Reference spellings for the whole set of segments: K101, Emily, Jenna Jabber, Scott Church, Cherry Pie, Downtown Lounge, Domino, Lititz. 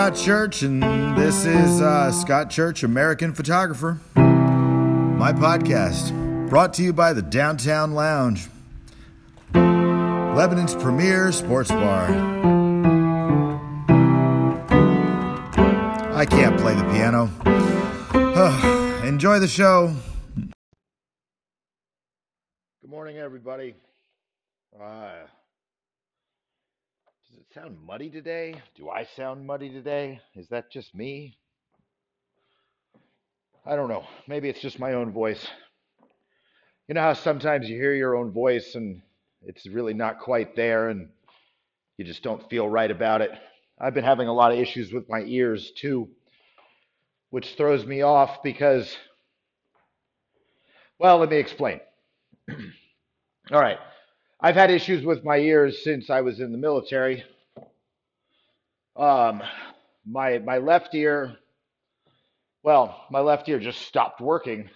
Scott Church, and this is Scott Church, American Photographer, my podcast, brought to you by the Downtown Lounge, Lebanon's premier sports bar. I can't play the piano. Enjoy the show. Good morning, everybody. Does it sound muddy today? Do I sound muddy today? Is that just me? I don't know. Maybe it's just my own voice. You know how sometimes you hear your own voice and it's really not quite there and you just don't feel right about it? I've been having a lot of issues with my ears too, which throws me off because, well, let me explain. All right. I've had issues with my ears since I was in the military. My left ear, my left ear just stopped working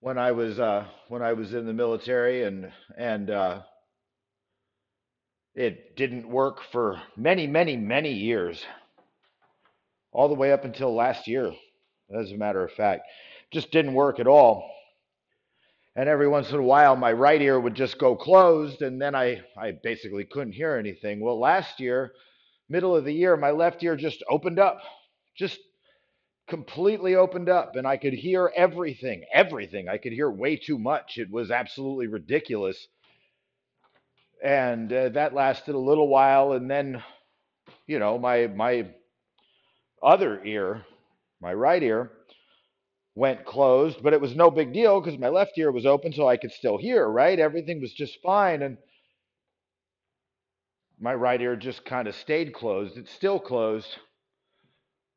when I was in the military, and it didn't work for many years, all the way up until last year, as a matter of fact. Just didn't work at all. And every once in a while, my right ear would just go closed, and then I basically couldn't hear anything. Well, last year, middle of the year, my left ear just opened up, just completely opened up, and I could hear everything. I could hear way too much. It was absolutely ridiculous. And that lasted a little while, and then, you know, my other ear, my right ear, went closed, but it was no big deal because my left ear was open, so I could still hear, right? Everything was just fine, and my right ear just kind of stayed closed. It's still closed.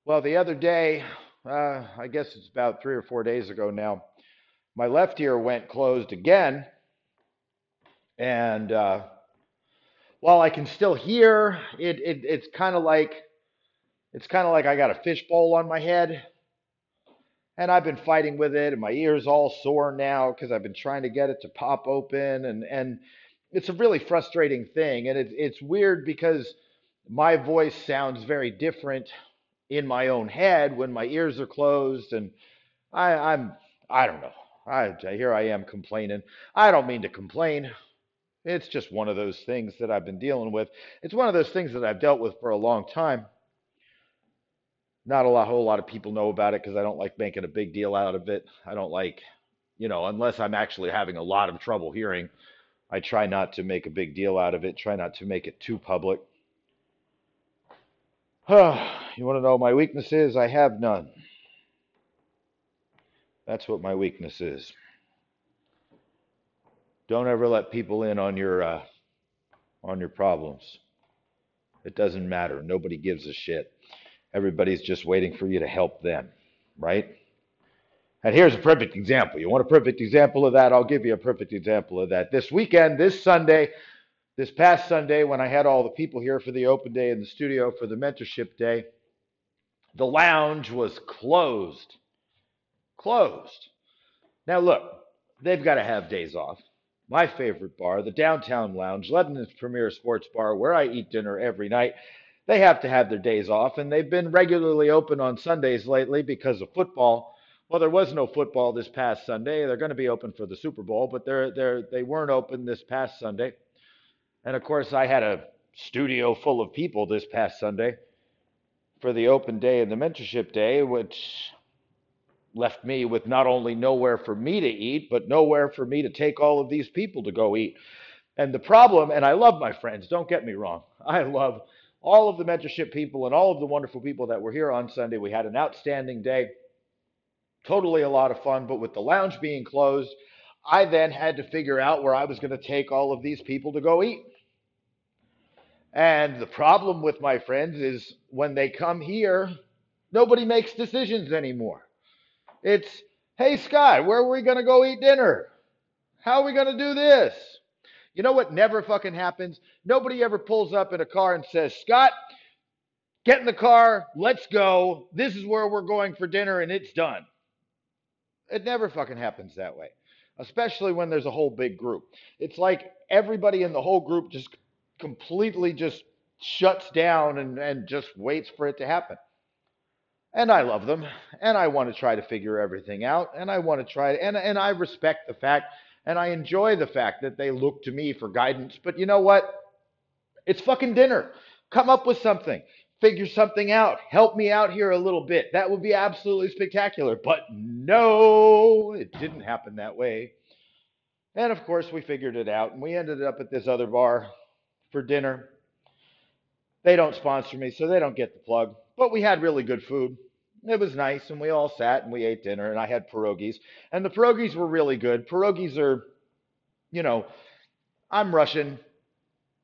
Well, the other day, I guess it's about 3 or 4 days ago now, my left ear went closed again, and while I can still hear, it's kind of like I got a fishbowl on my head. And I've been fighting with it, and my ear's all sore now because I've been trying to get it to pop open, and it's a really frustrating thing. And it's weird because my voice sounds very different in my own head when my ears are closed, and I don't know. Here I am complaining. I don't mean to complain. It's just one of those things that I've been dealing with. It's one of those things that I've dealt with for a long time. Not a whole lot of people know about it because I don't like making a big deal out of it. I don't like, you know, unless I'm actually having a lot of trouble hearing, I try not to make a big deal out of it, try not to make it too public. You want to know my weakness is? I have none. That's what my weakness is. Don't ever let people in on your problems. It doesn't matter. Nobody gives a shit. Everybody's just waiting for you to help them, right? And here's a perfect example. You want a perfect example of that? I'll give you a perfect example of that. This weekend, this past Sunday, when I had all the people here for the open day in the studio for the mentorship day, the lounge was closed. Closed. Now look, they've got to have days off. My favorite bar, the Downtown Lounge, Lebanon's premier sports bar, where I eat dinner every night, they have to have their days off, and they've been regularly open on Sundays lately because of football. Well, there was no football this past Sunday. They're going to be open for the Super Bowl, but they weren't open this past Sunday. And, of course, I had a studio full of people this past Sunday for the open day and the mentorship day, which left me with not only nowhere for me to eat, but nowhere for me to take all of these people to go eat. And the problem, and I love my friends, don't get me wrong, I love all of the mentorship people and all of the wonderful people that were here on Sunday. We had an outstanding day, totally a lot of fun, but with the lounge being closed, I then had to figure out where I was going to take all of these people to go eat. And the problem with my friends is when they come here, nobody makes decisions anymore. It's, hey, Scott, where are we going to go eat dinner? How are we going to do this? You know what never fucking happens? Nobody ever pulls up in a car and says, Scott, get in the car, let's go, this is where we're going for dinner, and it's done. It never fucking happens that way, especially when there's a whole big group. It's like everybody in the whole group just completely just shuts down and just waits for it to happen. And I love them, and I want to try to figure everything out, and I want to try to, and I respect the fact, and I enjoy the fact that they look to me for guidance. But you know what? It's fucking dinner. Come up with something. Figure something out. Help me out here a little bit. That would be absolutely spectacular. But no, it didn't happen that way. And of course, we figured it out, and we ended up at this other bar for dinner. They don't sponsor me, so they don't get the plug. But we had really good food. It was nice, and we all sat, and we ate dinner, and I had pierogies. And the pierogies were really good. Pierogies are, you know, I'm Russian.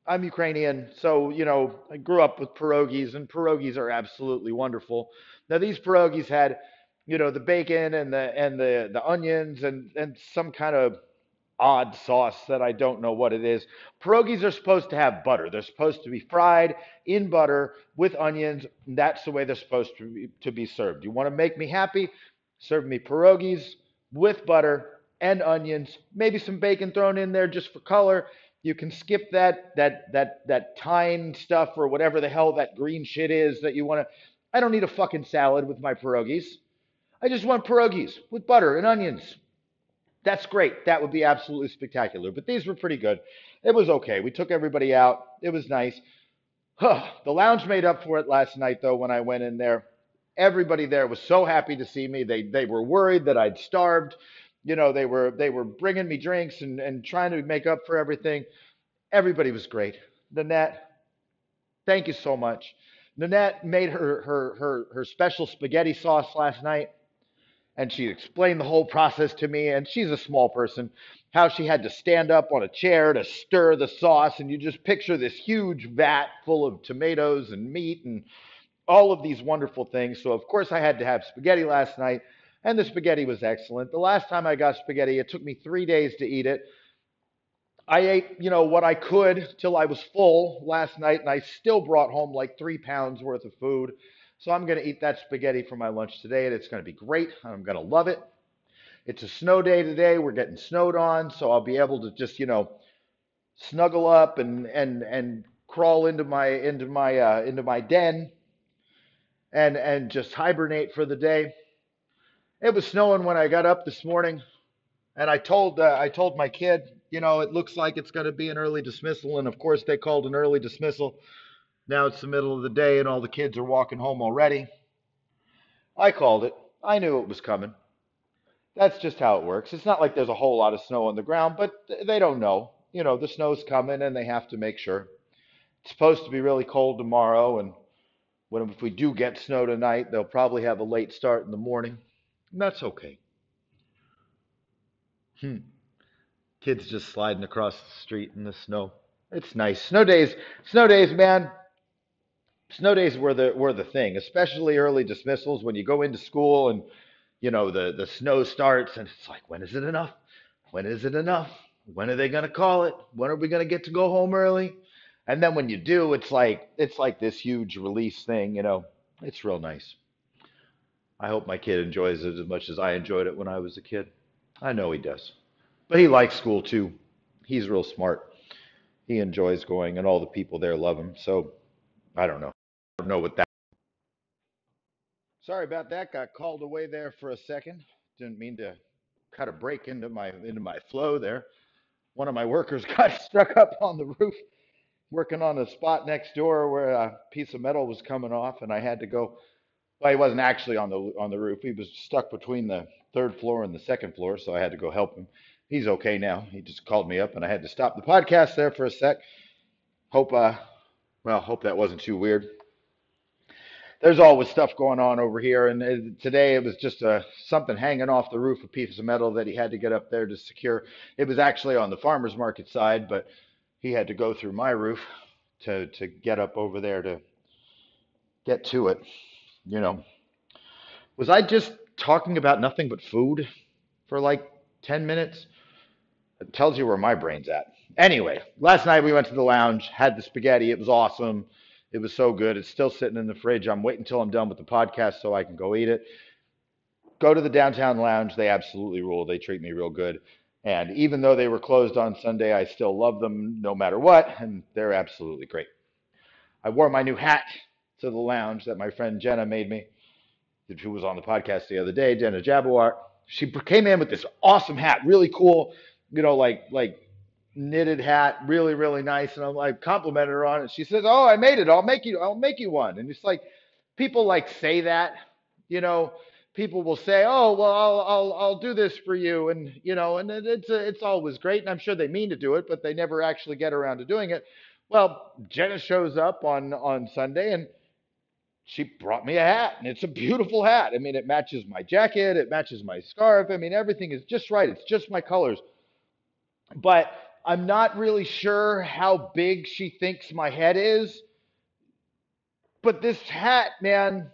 I'm Ukrainian, so, you know, I grew up with pierogies, and pierogies are absolutely wonderful. Now, these pierogies had, you know, the bacon and the onions and some kind of odd sauce that I don't know what it is. Pierogies are supposed to have butter. They're supposed to be fried in butter with onions. That's the way they're supposed to be served. You want to make me happy? Serve me pierogies with butter and onions, maybe some bacon thrown in there just for color. You can skip that thyme stuff or whatever the hell that green shit is that you want to. I don't need a fucking salad with my pierogies. I just want pierogies with butter and onions. That's great. That would be absolutely spectacular. But these were pretty good. It was okay. We took everybody out. It was nice. The lounge made up for it last night, though, when I went in there. Everybody there was so happy to see me. They were worried that I'd starved. You know, they were bringing me drinks and trying to make up for everything. Everybody was great. Nanette, thank you so much. Nanette made her special spaghetti sauce last night, and she explained the whole process to me. And she's a small person, how she had to stand up on a chair to stir the sauce. And you just picture this huge vat full of tomatoes and meat and all of these wonderful things. So, of course, I had to have spaghetti last night. And the spaghetti was excellent. The last time I got spaghetti, it took me 3 days to eat it. I ate, you know, what I could till I was full last night, and I still brought home like 3 pounds worth of food. So I'm going to eat that spaghetti for my lunch today, and it's going to be great. I'm going to love it. It's a snow day today. We're getting snowed on, so I'll be able to just, you know, snuggle up and crawl into my den and just hibernate for the day. It was snowing when I got up this morning, and I told my kid, you know, it looks like it's going to be an early dismissal, and of course they called an early dismissal. Now it's the middle of the day, and all the kids are walking home already. I called it. I knew it was coming. That's just how it works. It's not like there's a whole lot of snow on the ground, but they don't know. You know, the snow's coming, and they have to make sure. It's supposed to be really cold tomorrow, and if we do get snow tonight, they'll probably have a late start in the morning. That's okay. Kids just sliding across the street in the snow. It's nice. Snow days, man. Snow days were the thing, especially early dismissals when you go into school and, you know, the snow starts and it's like, when is it enough? When is it enough? When are they going to call it? When are we going to get to go home early? And then when you do, it's like this huge release thing, you know. It's real nice. I hope my kid enjoys it as much as I enjoyed it when I was a kid. I know he does. But he likes school too. He's real smart. He enjoys going, and all the people there love him. So I don't know. I don't know what that. Sorry about that. Got called away there for a second. Didn't mean to cut a break into my flow there. One of my workers got stuck up on the roof working on a spot next door where a piece of metal was coming off, and I had to go. Well, he wasn't actually on the roof. He was stuck between the third floor and the second floor, so I had to go help him. He's okay now. He just called me up, and I had to stop the podcast there for a sec. Hope that wasn't too weird. There's always stuff going on over here, and today it was just something hanging off the roof, a piece of metal that he had to get up there to secure. It was actually on the farmer's market side, but he had to go through my roof to get up over there to get to it. You know, was I just talking about nothing but food for like 10 minutes? It tells you where my brain's at. Anyway, last night we went to the lounge, had the spaghetti. It was awesome. It was so good. It's still sitting in the fridge. I'm waiting until I'm done with the podcast so I can go eat it. Go to the Downtown Lounge. They absolutely rule. They treat me real good. And even though they were closed on Sunday, I still love them no matter what. And they're absolutely great. I wore my new hat to the lounge that my friend Jenna made me, who was on the podcast the other day, Jenna Jabber. She came in with this awesome hat, really cool, you know, like knitted hat, really, really nice. And I'm like, complimented her on it. She says, "Oh, I made it. I'll make you one." And it's like, people like say that, you know, people will say, "Oh, well, I'll do this for you." And, you know, and it's always great. And I'm sure they mean to do it, but they never actually get around to doing it. Well, Jenna shows up on Sunday and she brought me a hat, and it's a beautiful hat. I mean, it matches my jacket. It matches my scarf. I mean, everything is just right. It's just my colors. But I'm not really sure how big she thinks my head is. But this hat, man,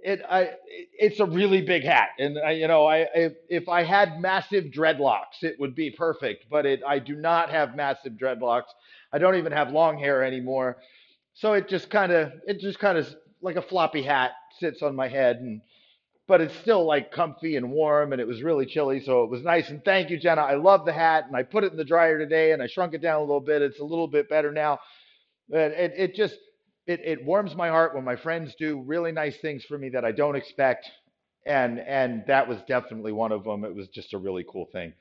it's a really big hat. And, if I had massive dreadlocks, it would be perfect. But I do not have massive dreadlocks. I don't even have long hair anymore. So it just kind of like a floppy hat sits on my head, but it's still like comfy and warm, and it was really chilly. So it was nice. And thank you, Jenna. I love the hat, and I put it in the dryer today and I shrunk it down a little bit. It's a little bit better now. It warms my heart when my friends do really nice things for me that I don't expect. And that was definitely one of them. It was just a really cool thing.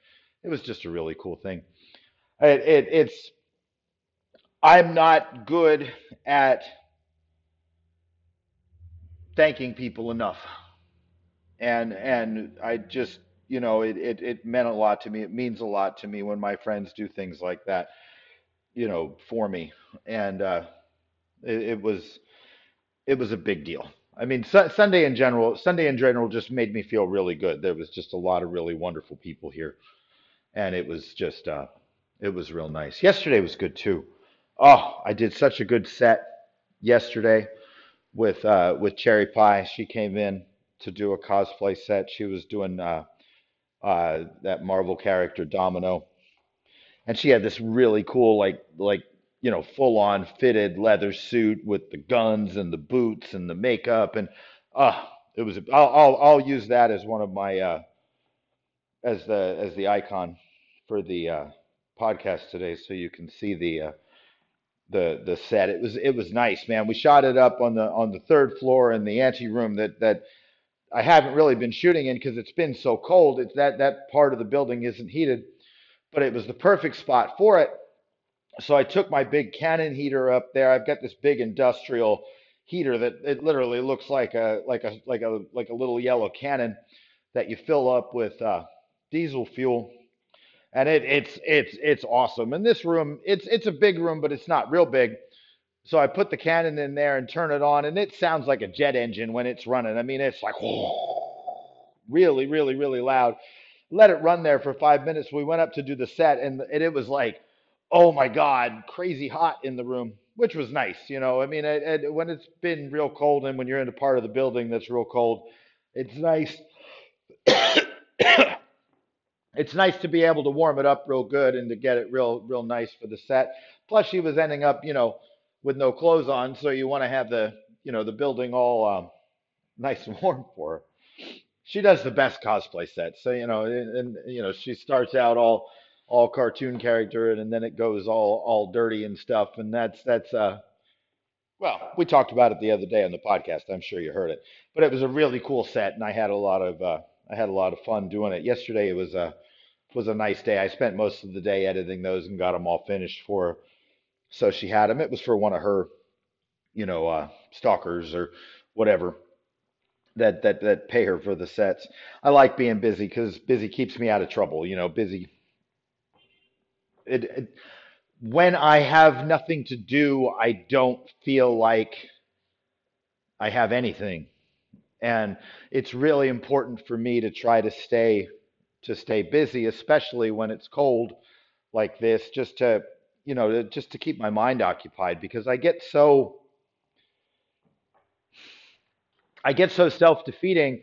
I'm not good at thanking people enough. And I just, you know, it meant a lot to me. It means a lot to me when my friends do things like that, you know, for me. And it was a big deal. I mean, Sunday in general just made me feel really good. There was just a lot of really wonderful people here. And it was just, it was real nice. Yesterday was good too. Oh, I did such a good set yesterday with Cherry Pie. She came in to do a cosplay set. She was doing that Marvel character Domino, and she had this really cool, like full-on fitted leather suit with the guns and the boots and the makeup. And it was. I'll use that as one of my as the icon for the podcast today, so you can see the set. It was nice, man. We shot it up on the third floor in the ante room that I haven't really been shooting in because it's been so cold. It's that part of the building isn't heated, but it was the perfect spot for it. So I took my big Canon heater up there. I've got this big industrial heater that it literally looks like a little yellow cannon that you fill up with diesel fuel. And it's awesome. And this room, it's a big room, but it's not real big. So I put the Canon in there and turn it on, and it sounds like a jet engine when it's running. I mean, it's like really, really, really loud. Let it run there for 5 minutes. We went up to do the set, and it was like, oh my God, crazy hot in the room, which was nice. You know, I mean, when it's been real cold and when you're in a part of the building that's real cold, it's nice. It's nice to be able to warm it up real good and to get it real, real nice for the set. Plus, she was ending up, you know, with no clothes on, so you want to have the building all nice and warm for her. She does the best cosplay sets, so you know, and she starts out all cartoon character, and then it goes all dirty and stuff, and that's well, we talked about it the other day on the podcast. I'm sure you heard it, but it was a really cool set, and I had a lot of fun doing it. Yesterday it was a nice day. I spent most of the day editing those and got them all finished for her. So she had them. It was for one of her, you know, stalkers or whatever that pay her for the sets. I like being busy because busy keeps me out of trouble. You know, busy. When I have nothing to do, I don't feel like I have anything. And it's really important for me to try to stay busy, especially when it's cold like this, just to keep my mind occupied, because I get so self-defeating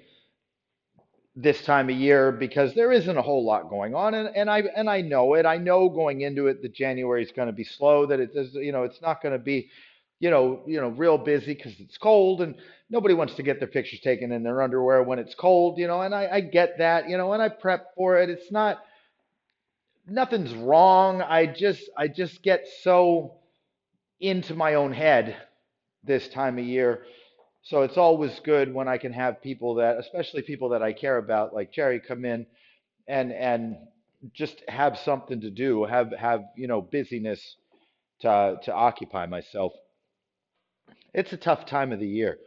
this time of year because there isn't a whole lot going on. And I know it. I know going into it that January is going to be slow, that it's not going to be, you know, real busy because it's cold and nobody wants to get their pictures taken in their underwear when it's cold, you know, and I get that, you know, and I prep for it. It's not, nothing's wrong. I just get so into my own head this time of year. So it's always good when I can have people that, especially people that I care about, like Cherry, come in and just have something to do, have busyness to occupy myself. It's a tough time of the year.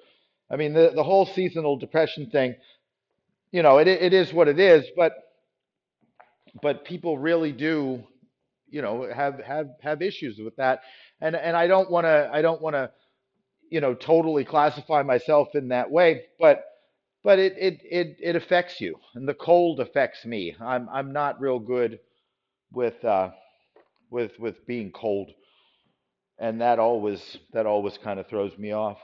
I mean, the whole seasonal depression thing, it is what it is, but people really do, have issues with that. And I don't want to totally classify myself in that way, but it affects you, and the cold affects me. I'm not real good with being cold, and that always kind of throws me off.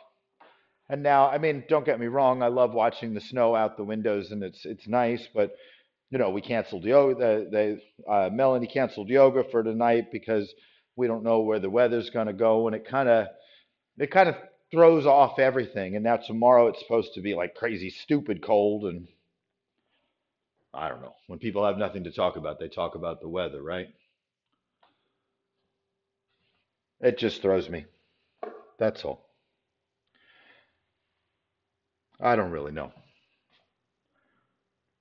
And now, I mean, don't get me wrong, I love watching the snow out the windows, and it's nice. But we canceled yoga. Melanie canceled yoga for tonight because we don't know where the weather's going to go, and it kind of throws off everything. And now tomorrow it's supposed to be like crazy, stupid cold. And I don't know, when people have nothing to talk about, they talk about the weather, right? It just throws me. That's all. I don't really know.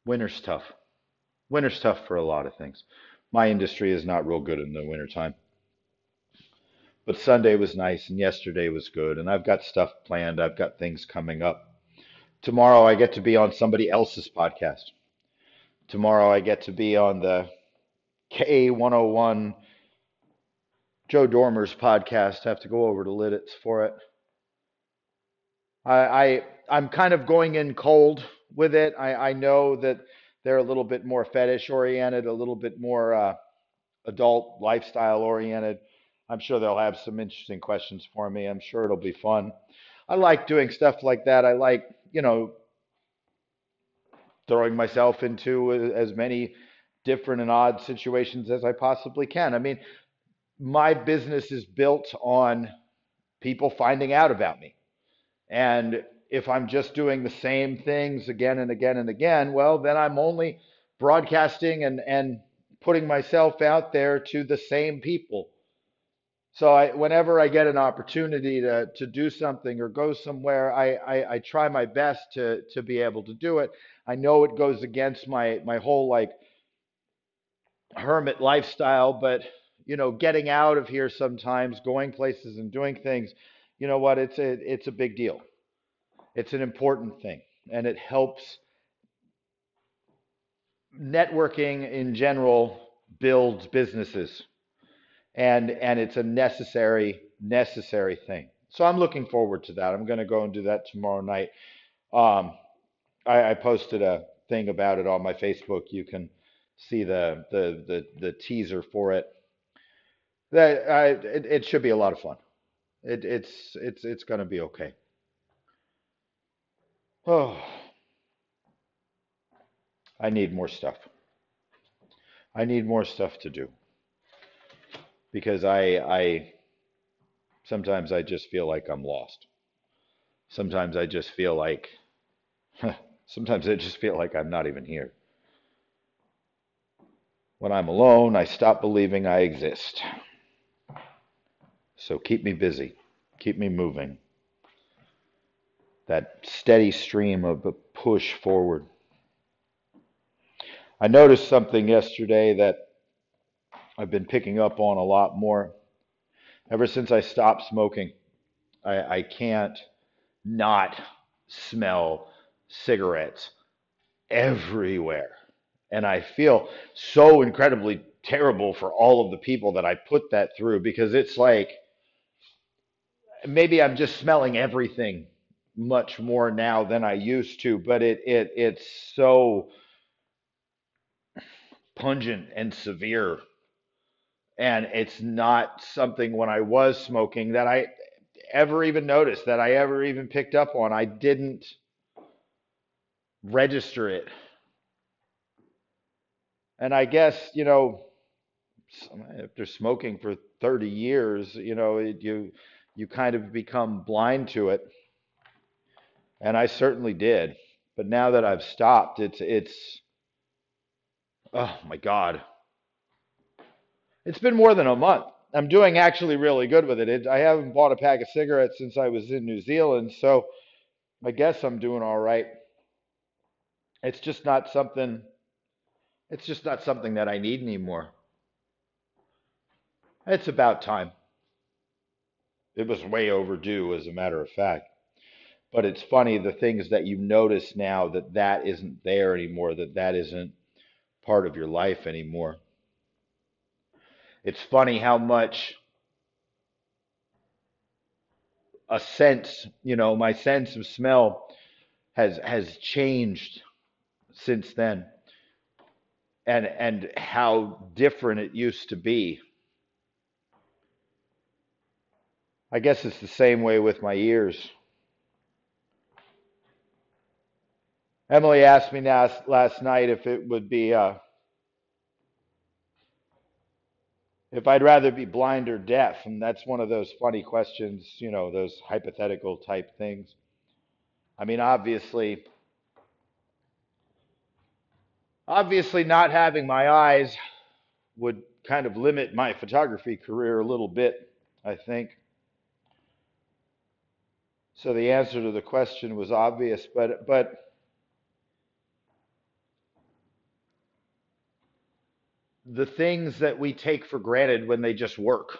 Winter's tough. Winter's tough for a lot of things. My industry is not real good in the wintertime. But Sunday was nice, and yesterday was good, and I've got stuff planned. I've got things coming up. Tomorrow I get to be on somebody else's podcast. Tomorrow I get to be on the K101 Joe Dormer's podcast. I have to go over to Lititz for it. I'm kind of going in cold with it. I know that they're a little bit more fetish-oriented, a little bit more adult lifestyle-oriented. I'm sure they'll have some interesting questions for me. I'm sure it'll be fun. I like doing stuff like that. I like, throwing myself into as many different and odd situations as I possibly can. I mean, my business is built on people finding out about me. And if I'm just doing the same things again and again and again, well, then I'm only broadcasting and putting myself out there to the same people. So whenever I get an opportunity to do something or go somewhere, I try my best to be able to do it. I know it goes against my whole hermit lifestyle, but getting out of here sometimes, going places and doing things, you know what? It's a big deal. It's an important thing, and it helps networking in general builds businesses. And it's a necessary thing. So I'm looking forward to that. I'm going to go and do that tomorrow night. I posted a thing about it on my Facebook. You can see the teaser for it. It should be a lot of fun. It's going to be okay. Oh, I need more stuff. I need more stuff to do. Because I sometimes I just feel like I'm lost. Sometimes I just feel like I'm not even here. When I'm alone, I stop believing I exist. So keep me busy, keep me moving. That steady stream of a push forward. I noticed something yesterday that I've been picking up on a lot more. Ever since I stopped smoking, I can't not smell cigarettes everywhere. And I feel so incredibly terrible for all of the people that I put that through, because it's like, maybe I'm just smelling everything much more now than I used to, but it's so pungent and severe. And it's not something when I was smoking that I ever even noticed, that I ever even picked up on. I didn't register it. And I guess, after smoking for 30 years, you kind of become blind to it. And I certainly did. But now that I've stopped, it's oh my God. It's been more than a month I'm doing actually really good with it. I haven't bought a pack of cigarettes since I was in New Zealand, so I guess I'm doing all right. It's just not something that I need anymore. It's about time. It was way overdue, as a matter of fact. But it's funny, the things that you notice now that isn't there anymore, that isn't part of your life anymore. It's funny how much a sense, my sense of smell has changed since then, and how different it used to be. I guess it's the same way with my ears. Emily asked me last night if it would be if I'd rather be blind or deaf, and that's one of those funny questions, those hypothetical type things. I mean, obviously not having my eyes would kind of limit my photography career a little bit, I think. So the answer to the question was obvious, but the things that we take for granted when they just work.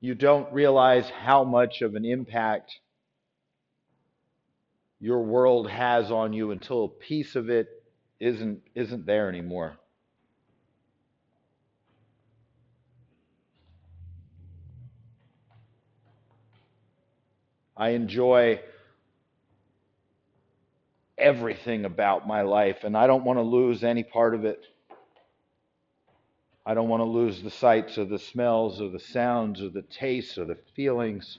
You don't realize how much of an impact your world has on you until a piece of it isn't there anymore. I enjoy everything about my life, and I don't want to lose any part of it. I don't want to lose the sights or the smells or the sounds or the tastes or the feelings.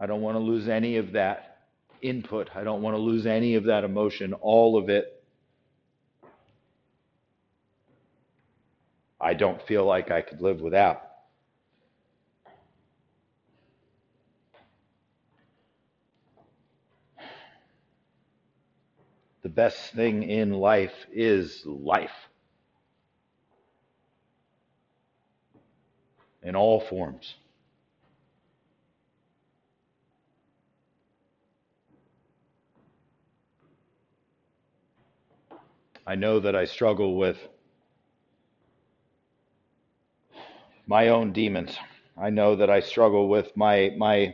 I don't want to lose any of that input. I don't want to lose any of that emotion, all of it. I don't feel like I could live without. The best thing in life is life. In all forms. I know that I struggle with my own demons. I know that I struggle with my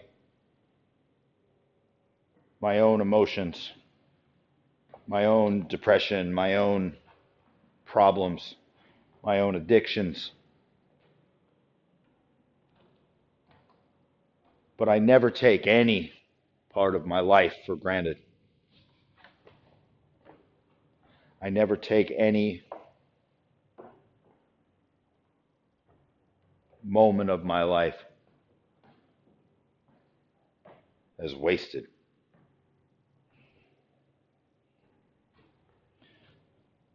own emotions. My own depression, my own problems, my own addictions. But I never take any part of my life for granted. I never take any moment of my life as wasted.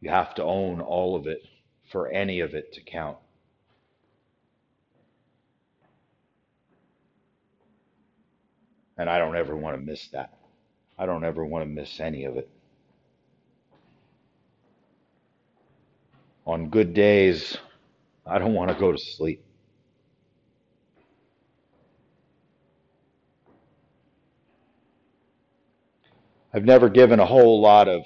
You have to own all of it for any of it to count. And I don't ever want to miss that. I don't ever want to miss any of it. On good days, I don't want to go to sleep. I've never given a whole lot of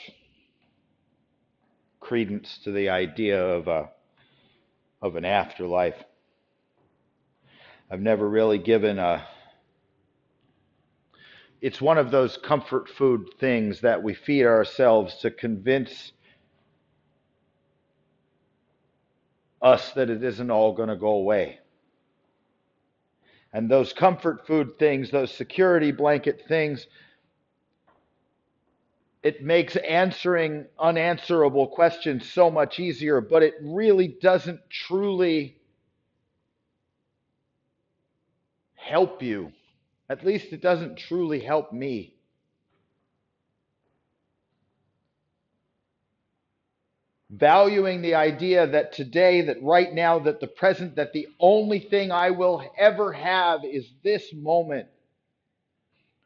credence to the idea of an afterlife. I've never really given a... It's one of those comfort food things that we feed ourselves to convince us that it isn't all going to go away. And those comfort food things, those security blanket things, it makes answering unanswerable questions so much easier, but it really doesn't truly help you. At least it doesn't truly help me. Valuing the idea that today, that right now, that the present, that the only thing I will ever have is this moment.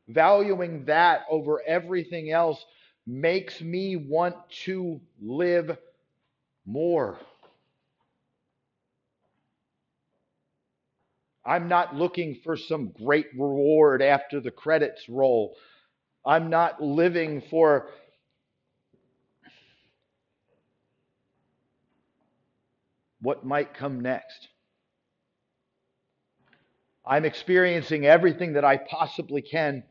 Valuing that over everything else makes me want to live more. I'm not looking for some great reward after the credits roll. I'm not living for what might come next. I'm experiencing everything that I possibly can,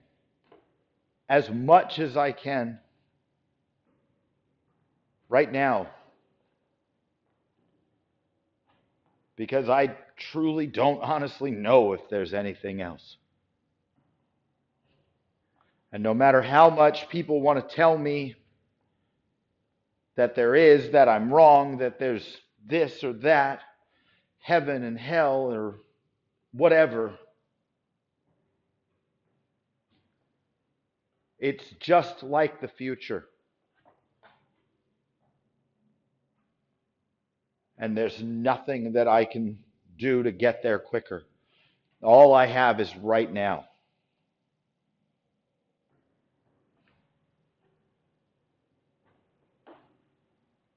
as much as I can, right now, because I truly don't honestly know if there's anything else. And no matter how much people want to tell me that there is, that I'm wrong, that there's this or that, heaven and hell or whatever, it's just like the future. And there's nothing that I can do to get there quicker. All I have is right now.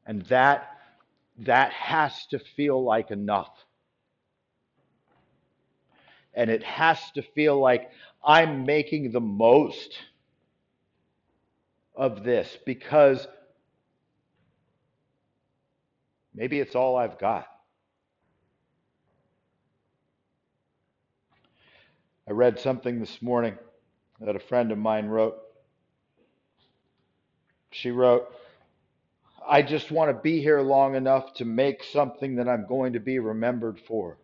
And that has to feel like enough. And it has to feel like I'm making the most of this, because maybe it's all I've got. I read something this morning that a friend of mine wrote. She wrote, "I just want to be here long enough to make something that I'm going to be remembered for."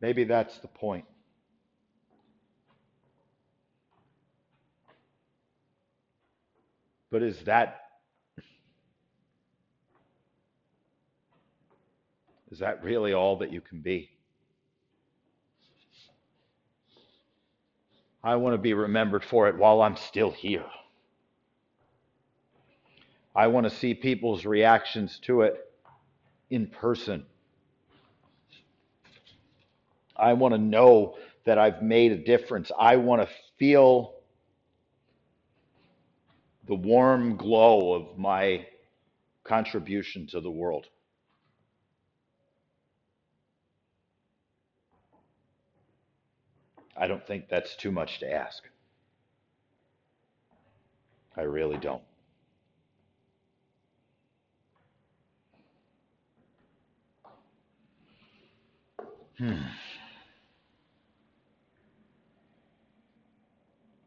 Maybe that's the point. But is that really all that you can be? I want to be remembered for it while I'm still here. I want to see people's reactions to it in person. I want to know that I've made a difference. I want to feel the warm glow of my contribution to the world. I don't think that's too much to ask. I really don't.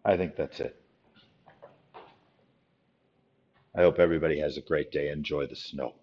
I think that's it. I hope everybody has a great day. Enjoy the snow.